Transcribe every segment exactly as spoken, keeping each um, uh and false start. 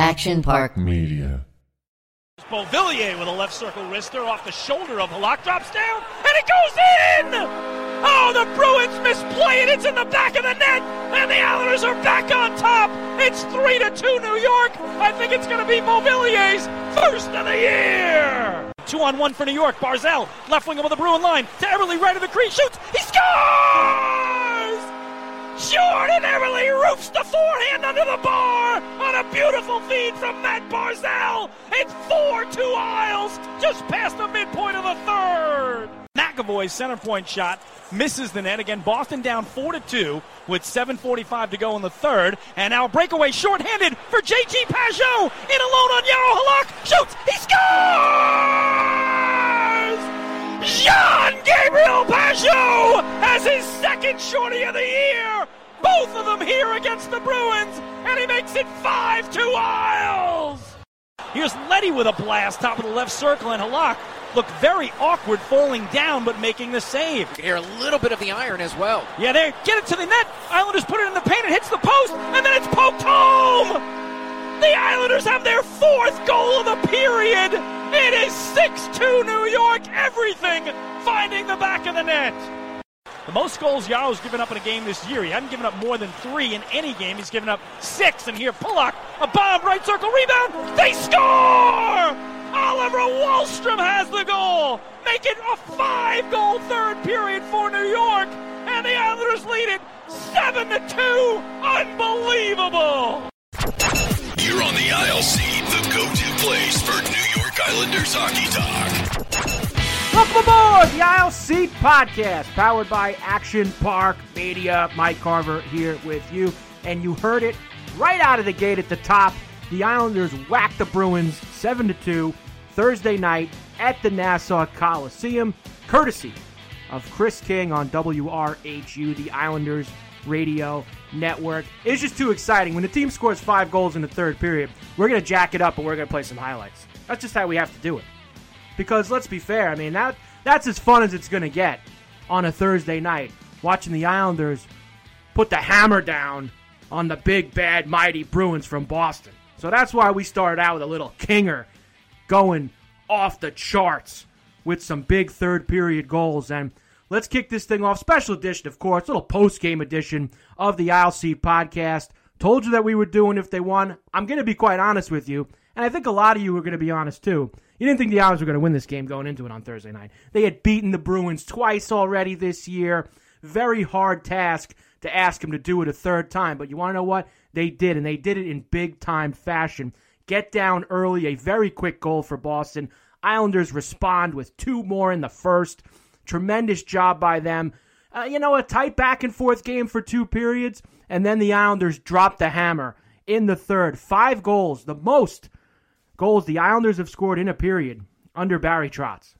Action Park Media. Beauvillier with a left circle wrister off the shoulder of Halak, drops down, and it goes in! Oh, the Bruins misplay it, it's in the back of the net, and the Islanders are back on top! It's three to two New York! I think it's going to be Beauvillier's first of the year! Two on one for New York, Barzal, left wing over the Bruin line, to Everly, right of the crease, shoots, he scores! Jordan Everly roofs the forehand under the bar on a beautiful feed from Matt Barzal. It's four two Isles, just past the midpoint of the third. McAvoy's center point shot misses the net. Again, Boston down four to two with seven forty-five to go in the third. And now a breakaway shorthanded for J G Pageau. In alone on Jaroslav Halak. Shoots. He scores! Jean-Gabriel Pageau has his second shorty of the year. Both of them here against the Bruins. And he makes it five two Isles. Here's Letty with a blast, top of the left circle, and Halak looked very awkward falling down, but making the save. Here, a little bit of the iron as well. Yeah, they get it to the net. Islanders put it in the paint, it hits the post, and then it's poked home! The Islanders have their fourth goal of the period! It is six two New York, everything finding the back of the net. The most goals Yaro's given up in a game this year. He hadn't given up more than three in any game. He's given up six. And here, Pulock, a bomb, right circle, rebound. They score! Oliver Wahlstrom has the goal. Make it a five-goal third period for New York. And the Islanders lead it seven to two. Unbelievable! You're on the I L C, the go-to place for New York Islanders hockey talk. Welcome aboard the Isles Seat Podcast, powered by Action Park Media. Mike Carver here with you, and you heard it right out of the gate at the top. The Islanders whacked the Bruins seven to two Thursday night at the Nassau Coliseum, courtesy of Chris King on W R H U, the Islanders radio network. It's just too exciting. When the team scores five goals in the third period, we're going to jack it up, and we're going to play some highlights. That's just how we have to do it. Because let's be fair, I mean, that that's as fun as it's going to get on a Thursday night, watching the Islanders put the hammer down on the big, bad, mighty Bruins from Boston. So that's why we started out with a little Kinger going off the charts with some big third-period goals. And let's kick this thing off. Special edition, of course, little post-game edition of the I L C Podcast. Told you that we were doing if they won. I'm going to be quite honest with you, and I think a lot of you are going to be honest too. You didn't think the Islanders were going to win this game going into it on Thursday night. They had beaten the Bruins twice already this year. Very hard task to ask them to do it a third time. But you want to know what? They did, and they did it in big-time fashion. Get down early, a very quick goal for Boston. Islanders respond with two more in the first. Tremendous job by them. Uh, you know, a tight back-and-forth game for two periods, and then the Islanders dropped the hammer in the third. Five goals, the most goals the Islanders have scored in a period under Barry Trotz.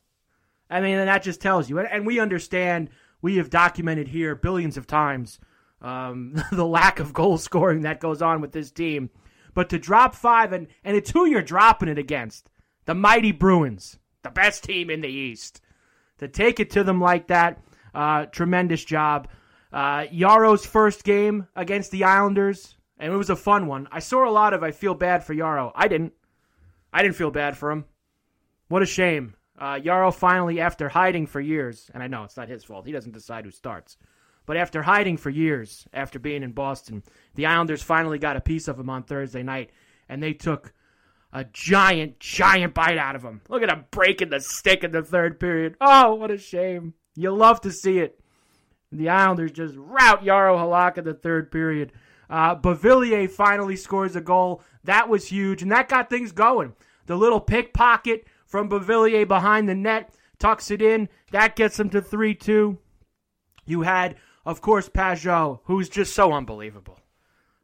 I mean, and that just tells you. And we understand, we have documented here billions of times um, the lack of goal scoring that goes on with this team. But to drop five, and, and it's who you're dropping it against. The mighty Bruins, the best team in the East. To take it to them like that, uh, tremendous job. Uh, Yaro's first game against the Islanders, and it was a fun one. I saw a lot of, I feel bad for Yaro. I didn't. I didn't feel bad for him. What a shame. Uh, Yaro finally, after hiding for years, and I know it's not his fault. He doesn't decide who starts. But after hiding for years, after being in Boston, the Islanders finally got a piece of him on Thursday night, and they took a giant, giant bite out of him. Look at him breaking the stick in the third period. Oh, what a shame. You love to see it. The Islanders just rout Yaro Halak in the third period. Uh, Beauvillier finally scores a goal. That was huge, and that got things going. The little pickpocket from Beauvillier behind the net tucks it in. That gets them to three two. You had, of course, Pageau, who's just so unbelievable.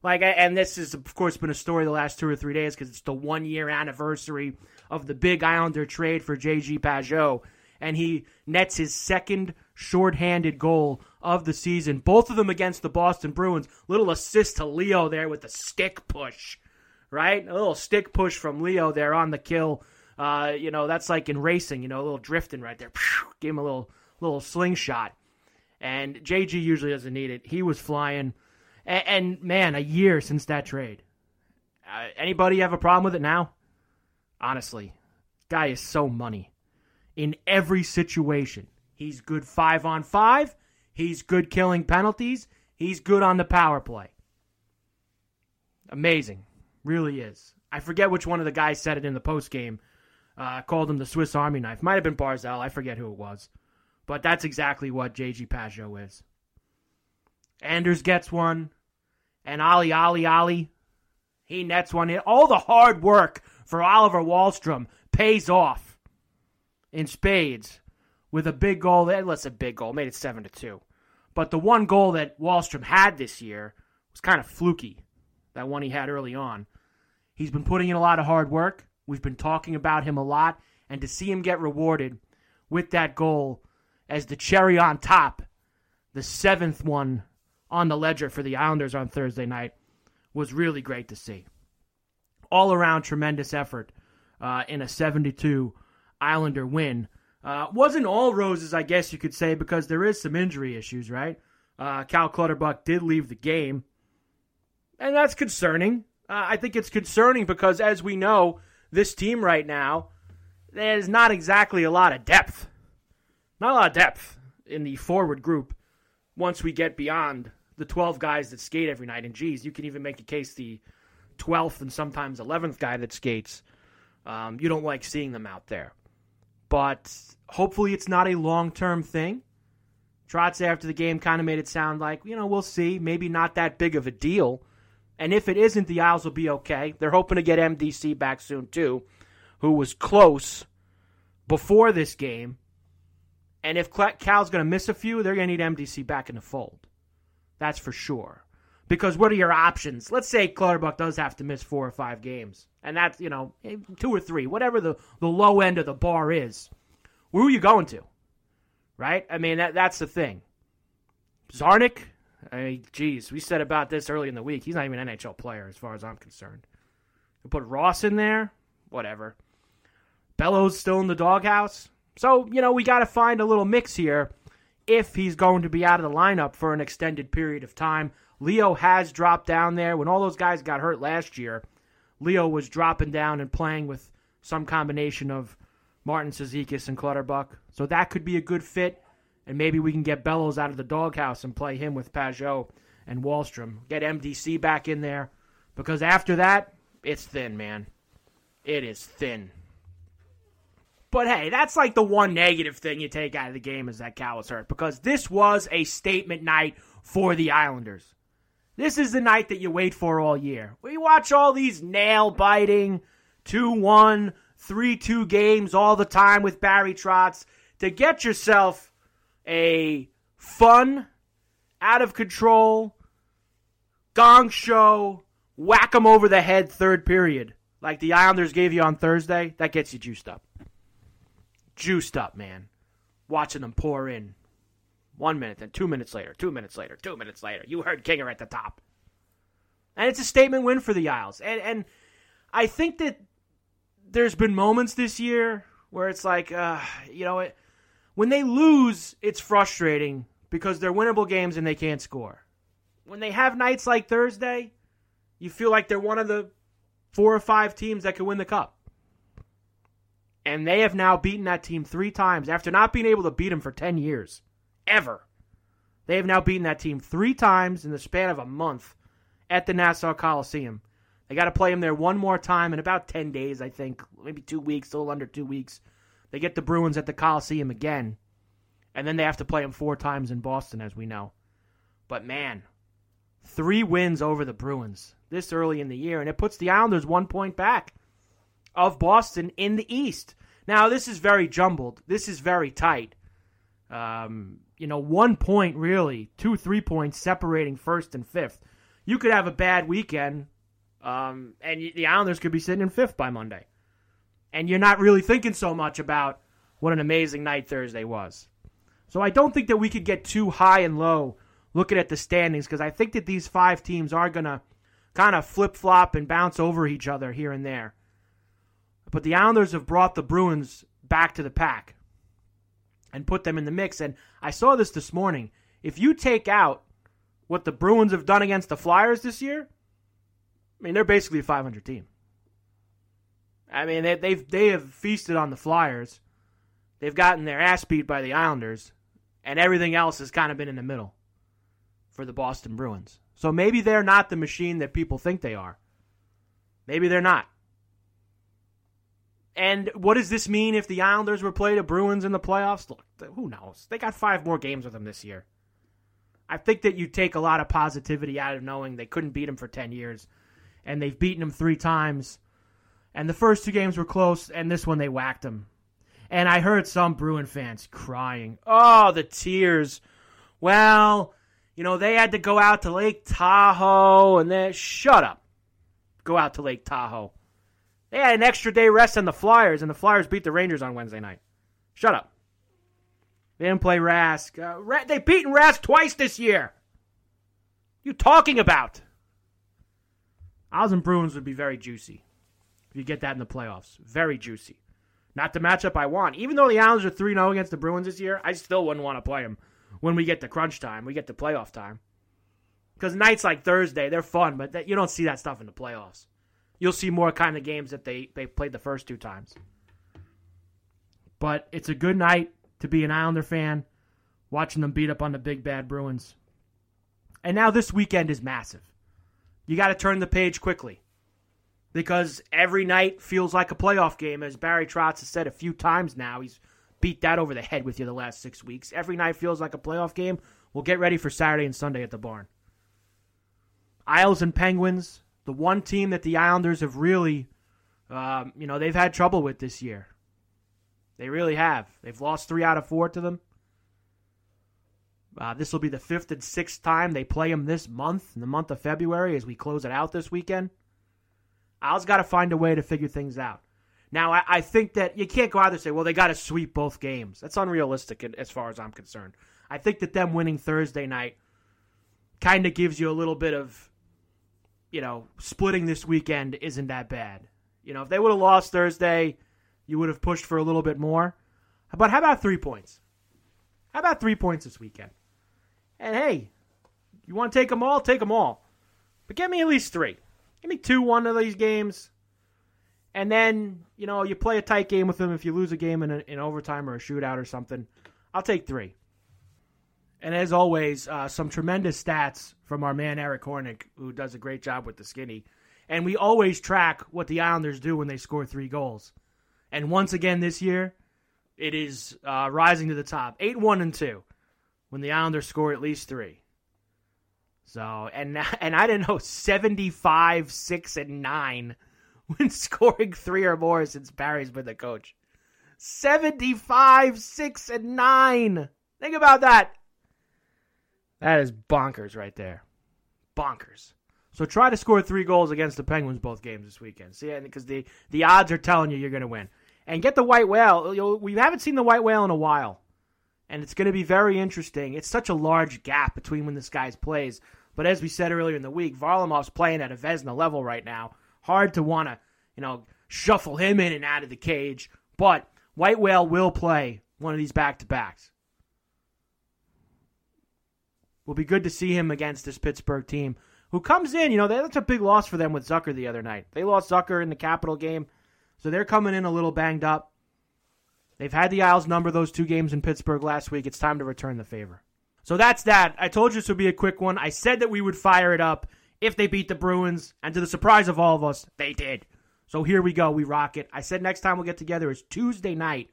Like, and this has, of course, been a story the last two or three days because it's the one-year anniversary of the big Islander trade for J G Pageau, and he nets his second shorthanded goal of the season. Both of them against the Boston Bruins. Little assist to Leo there with the stick push. Right? A little stick push from Leo there on the kill. Uh, you know, that's like in racing, you know, a little drifting right there. Give him a little little slingshot. And J G usually doesn't need it. He was flying. And, and man, a year since that trade. Uh, anybody have a problem with it now? Honestly, guy is so money. In every situation, he's good five on five. He's good killing penalties. He's good on the power play. Amazing. Really is. I forget which one of the guys said it in the postgame. Uh, called him the Swiss Army knife. Might have been Barzal. I forget who it was. But that's exactly what J G Pageau is. Anders gets one. And Ollie, Ollie, Ollie. He nets one in. All the hard work for Oliver Wahlstrom pays off in spades with a big goal. That's a big goal. Made it seven to two. But the one goal that Wahlstrom had this year was kind of fluky. That one he had early on. He's been putting in a lot of hard work. We've been talking about him a lot. And to see him get rewarded with that goal as the cherry on top, the seventh one on the ledger for the Islanders on Thursday night, was really great to see. All around tremendous effort uh, in a seven to two Islander win. Uh, wasn't all roses, I guess you could say, because there is some injury issues, right? Uh, Cal Clutterbuck did leave the game. And that's concerning. Uh, I think it's concerning because, as we know, this team right now, there's not exactly a lot of depth. Not a lot of depth in the forward group once we get beyond the twelve guys that skate every night. And, geez, you can even make a case the twelfth and sometimes eleventh guy that skates. Um, you don't like seeing them out there. But hopefully it's not a long-term thing. Trotz, after the game, kind of made it sound like, you know, we'll see. Maybe not that big of a deal. And if it isn't, the Isles will be okay. They're hoping to get M D C back soon, too, who was close before this game. And if Cal's going to miss a few, they're going to need M D C back in the fold. That's for sure. Because what are your options? Let's say Clutterbuck does have to miss four or five games. And that's, you know, two or three, whatever the, the low end of the bar is. Where are you going to? Right? I mean, that that's the thing. Zarnik? I mean, geez, we said about this early in the week. He's not even an N H L player as far as I'm concerned. We put Ross in there. Whatever. Bellows still in the doghouse. So, you know, we got to find a little mix here if he's going to be out of the lineup for an extended period of time. Leo has dropped down there. When all those guys got hurt last year, Leo was dropping down and playing with some combination of Martin Ševčík and Clutterbuck. So that could be a good fit. And maybe we can get Bellows out of the doghouse and play him with Pageau and Wahlstrom. Get M D C back in there. Because after that, it's thin, man. It is thin. But hey, that's like the one negative thing you take out of the game is that Cal was hurt. Because this was a statement night for the Islanders. This is the night that you wait for all year. We watch all these nail-biting, two one, three two games all the time with Barry Trotz to get yourself a fun, out-of-control, gong show, whack-em-over-the-head third period like the Islanders gave you on Thursday. That gets you juiced up. Juiced up, man. Watching them pour in. One minute, then two minutes later, two minutes later, two minutes later. You heard Kinger at the top. And it's a statement win for the Isles. And, and I think that there's been moments this year where it's like, uh, you know, it, when they lose, it's frustrating because they're winnable games and they can't score. When they have nights like Thursday, you feel like they're one of the four or five teams that could win the cup. And they have now beaten that team three times after not being able to beat them for ten years. Ever. They have now beaten that team three times in the span of a month at the Nassau Coliseum. They got to play them there one more time in about ten days, I think. Maybe two weeks, a little under two weeks. They get the Bruins at the Coliseum again, and then they have to play them four times in Boston, as we know. But, man, three wins over the Bruins this early in the year, and it puts the Islanders one point back of Boston in the East. Now, this is very jumbled. This is very tight. Um, you know, one point, really, two, three points separating first and fifth. You could have a bad weekend, um, and the Islanders could be sitting in fifth by Monday. And you're not really thinking so much about what an amazing night Thursday was. So I don't think that we could get too high and low looking at the standings because I think that these five teams are going to kind of flip-flop and bounce over each other here and there. But the Islanders have brought the Bruins back to the pack and put them in the mix. And I saw this this morning. If you take out what the Bruins have done against the Flyers this year, I mean, they're basically a five hundred team. I mean, they they've they have feasted on the Flyers. They've gotten their ass beat by the Islanders, and everything else has kind of been in the middle for the Boston Bruins. So maybe they're not the machine that people think they are. Maybe they're not. And what does this mean if the Islanders were played the Bruins in the playoffs? Look, who knows? They got five more games with them this year. I think that you take a lot of positivity out of knowing they couldn't beat them for ten years, and they've beaten them three times. And the first two games were close, and this one they whacked them. And I heard some Bruin fans crying. Oh, the tears. Well, you know, they had to go out to Lake Tahoe, and then shut up. Go out to Lake Tahoe. They had an extra day rest on the Flyers, and the Flyers beat the Rangers on Wednesday night. Shut up. They didn't play Rask. Uh, Ra- They've beaten Rask twice this year. What are you talking about? Isles and Bruins would be very juicy if you get that in the playoffs. Very juicy. Not the matchup I want. Even though the Islanders are three and oh against the Bruins this year, I still wouldn't want to play them when we get to crunch time. We get to playoff time. Because nights like Thursday, they're fun, but that, you don't see that stuff in the playoffs. You'll see more kind of games that they, they played the first two times. But it's a good night to be an Islander fan, watching them beat up on the big bad Bruins. And now this weekend is massive. You got to turn the page quickly, because every night feels like a playoff game. As Barry Trotz has said a few times now, he's beat that over the head with you the last six weeks. Every night feels like a playoff game. We'll get ready for Saturday and Sunday at the barn. Isles and Penguins, the one team that the Islanders have really, um, you know, they've had trouble with this year. They really have. They've lost three out of four to them. Uh, this will be the fifth and sixth time they play them this month, in the month of February, as we close it out this weekend. Isles got to find a way to figure things out. Now, I, I think that you can't go out there and say, well, they got to sweep both games. That's unrealistic as far as I'm concerned. I think that them winning Thursday night kind of gives you a little bit of, you know, splitting this weekend isn't that bad. You know, if they would have lost Thursday, you would have pushed for a little bit more. But how about three points? How about three points this weekend? And, hey, you want to take them all? Take them all. But get me at least three. Give me two, one of these games. And then, you know, you play a tight game with them. If you lose a game in, a, in overtime or a shootout or something, I'll take three. And as always, uh, some tremendous stats from our man Eric Hornick, who does a great job with the skinny. And we always track what the Islanders do when they score three goals. And once again this year, it is uh, rising to the top. eight one and two when the Islanders score at least three. So, and and I didn't know, seventy-five, six, and nine when scoring three or more since Barry's been the coach. seventy-five, six, and nine. Think about that. That is bonkers right there. Bonkers. So try to score three goals against the Penguins both games this weekend. See, because the, the odds are telling you you're going to win. And get the White Whale. You'll, we haven't seen the White Whale in a while. And it's going to be very interesting. It's such a large gap between when this guy plays. But as we said earlier in the week, Varlamov's playing at a Vezina level right now. Hard to want to, you know, shuffle him in and out of the cage. But White Whale will play one of these back-to-backs. Will be good to see him against this Pittsburgh team, who comes in, you know, that's a big loss for them with Zucker the other night. They lost Zucker in the Capital game, so they're coming in a little banged up. They've had the Isles number those two games in Pittsburgh last week. It's time to return the favor. So that's that. I told you this would be a quick one. I said that we would fire it up if they beat the Bruins, and to the surprise of all of us, they did. So here we go. We rock it. I said next time we'll get together is Tuesday night.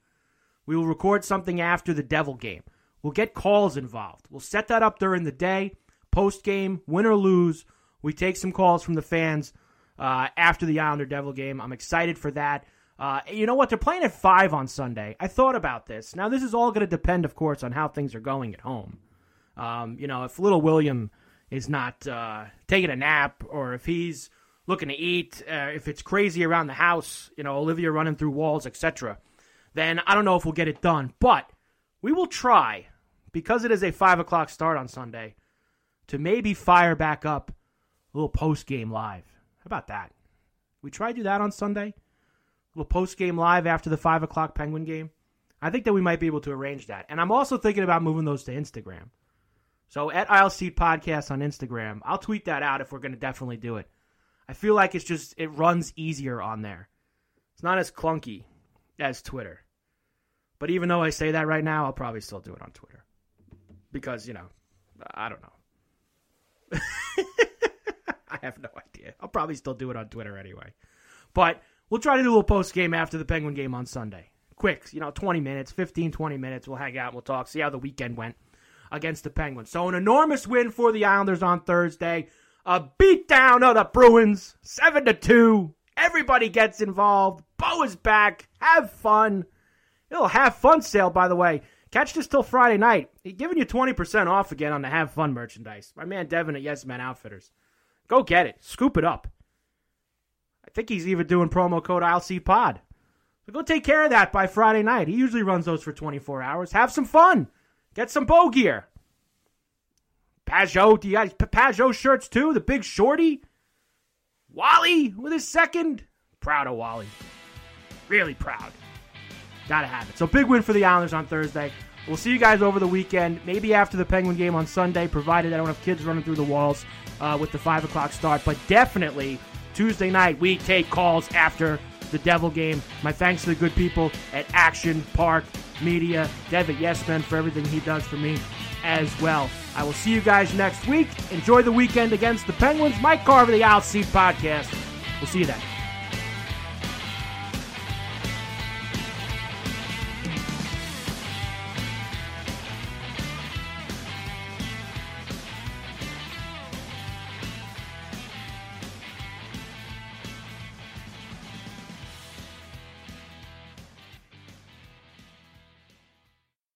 We will record something after the Devil game. We'll get calls involved. We'll set that up during the day. Post-game, win or lose, we take some calls from the fans uh, after the Islander Devil game. I'm excited for that. Uh, you know what? They're playing at five on Sunday. I thought about this. Now, this is all going to depend, of course, on how things are going at home. Um, you know, if little William is not uh, taking a nap, or if he's looking to eat, uh, if it's crazy around the house, you know, Olivia running through walls, et cetera, then I don't know if we'll get it done. But we will try, because it is a five o'clock start on Sunday, to maybe fire back up a little post-game live. How about that? We try to do that on Sunday? A little post-game live after the five o'clock Penguin game? I think that we might be able to arrange that. And I'm also thinking about moving those to Instagram. So at I L C Podcast on Instagram, I'll tweet that out if we're going to definitely do it. I feel like it's just, it runs easier on there. It's not as clunky as Twitter. But even though I say that right now, I'll probably still do it on Twitter. Because, you know, I don't know. I have no idea. I'll probably still do it on Twitter anyway. But we'll try to do a little post-game after the Penguin game on Sunday. Quick, you know, twenty minutes, fifteen, twenty minutes. We'll hang out and we'll talk, see how the weekend went against the Penguins. So an enormous win for the Islanders on Thursday. A beatdown of the Bruins, seven to two. Everybody gets involved. Bo is back. Have fun. It'll have fun sale, by the way. Catch this till Friday night. He's giving you twenty percent off again on the Have Fun merchandise. My man Devin at Yes Men Outfitters. Go get it. Scoop it up. I think he's even doing promo code I L C Pod. So go take care of that by Friday night. He usually runs those for twenty-four hours. Have some fun. Get some Bo gear. Pageau, do you guys, Pageau shirts too? The big shorty? Wally with his second? Proud of Wally. Really proud. Gotta have it. So big win for the Islanders on Thursday. We'll see you guys over the weekend. Maybe after the Penguin game on Sunday, provided I don't have kids running through the walls uh, with the five o'clock start. But definitely Tuesday night, we take calls after the Devil game. My thanks to the good people at Action Park Media, Devin Yesman for everything he does for me as well. I will see you guys next week. Enjoy the weekend against the Penguins. Mike Carver, the Isles Seat Podcast. We'll see you then.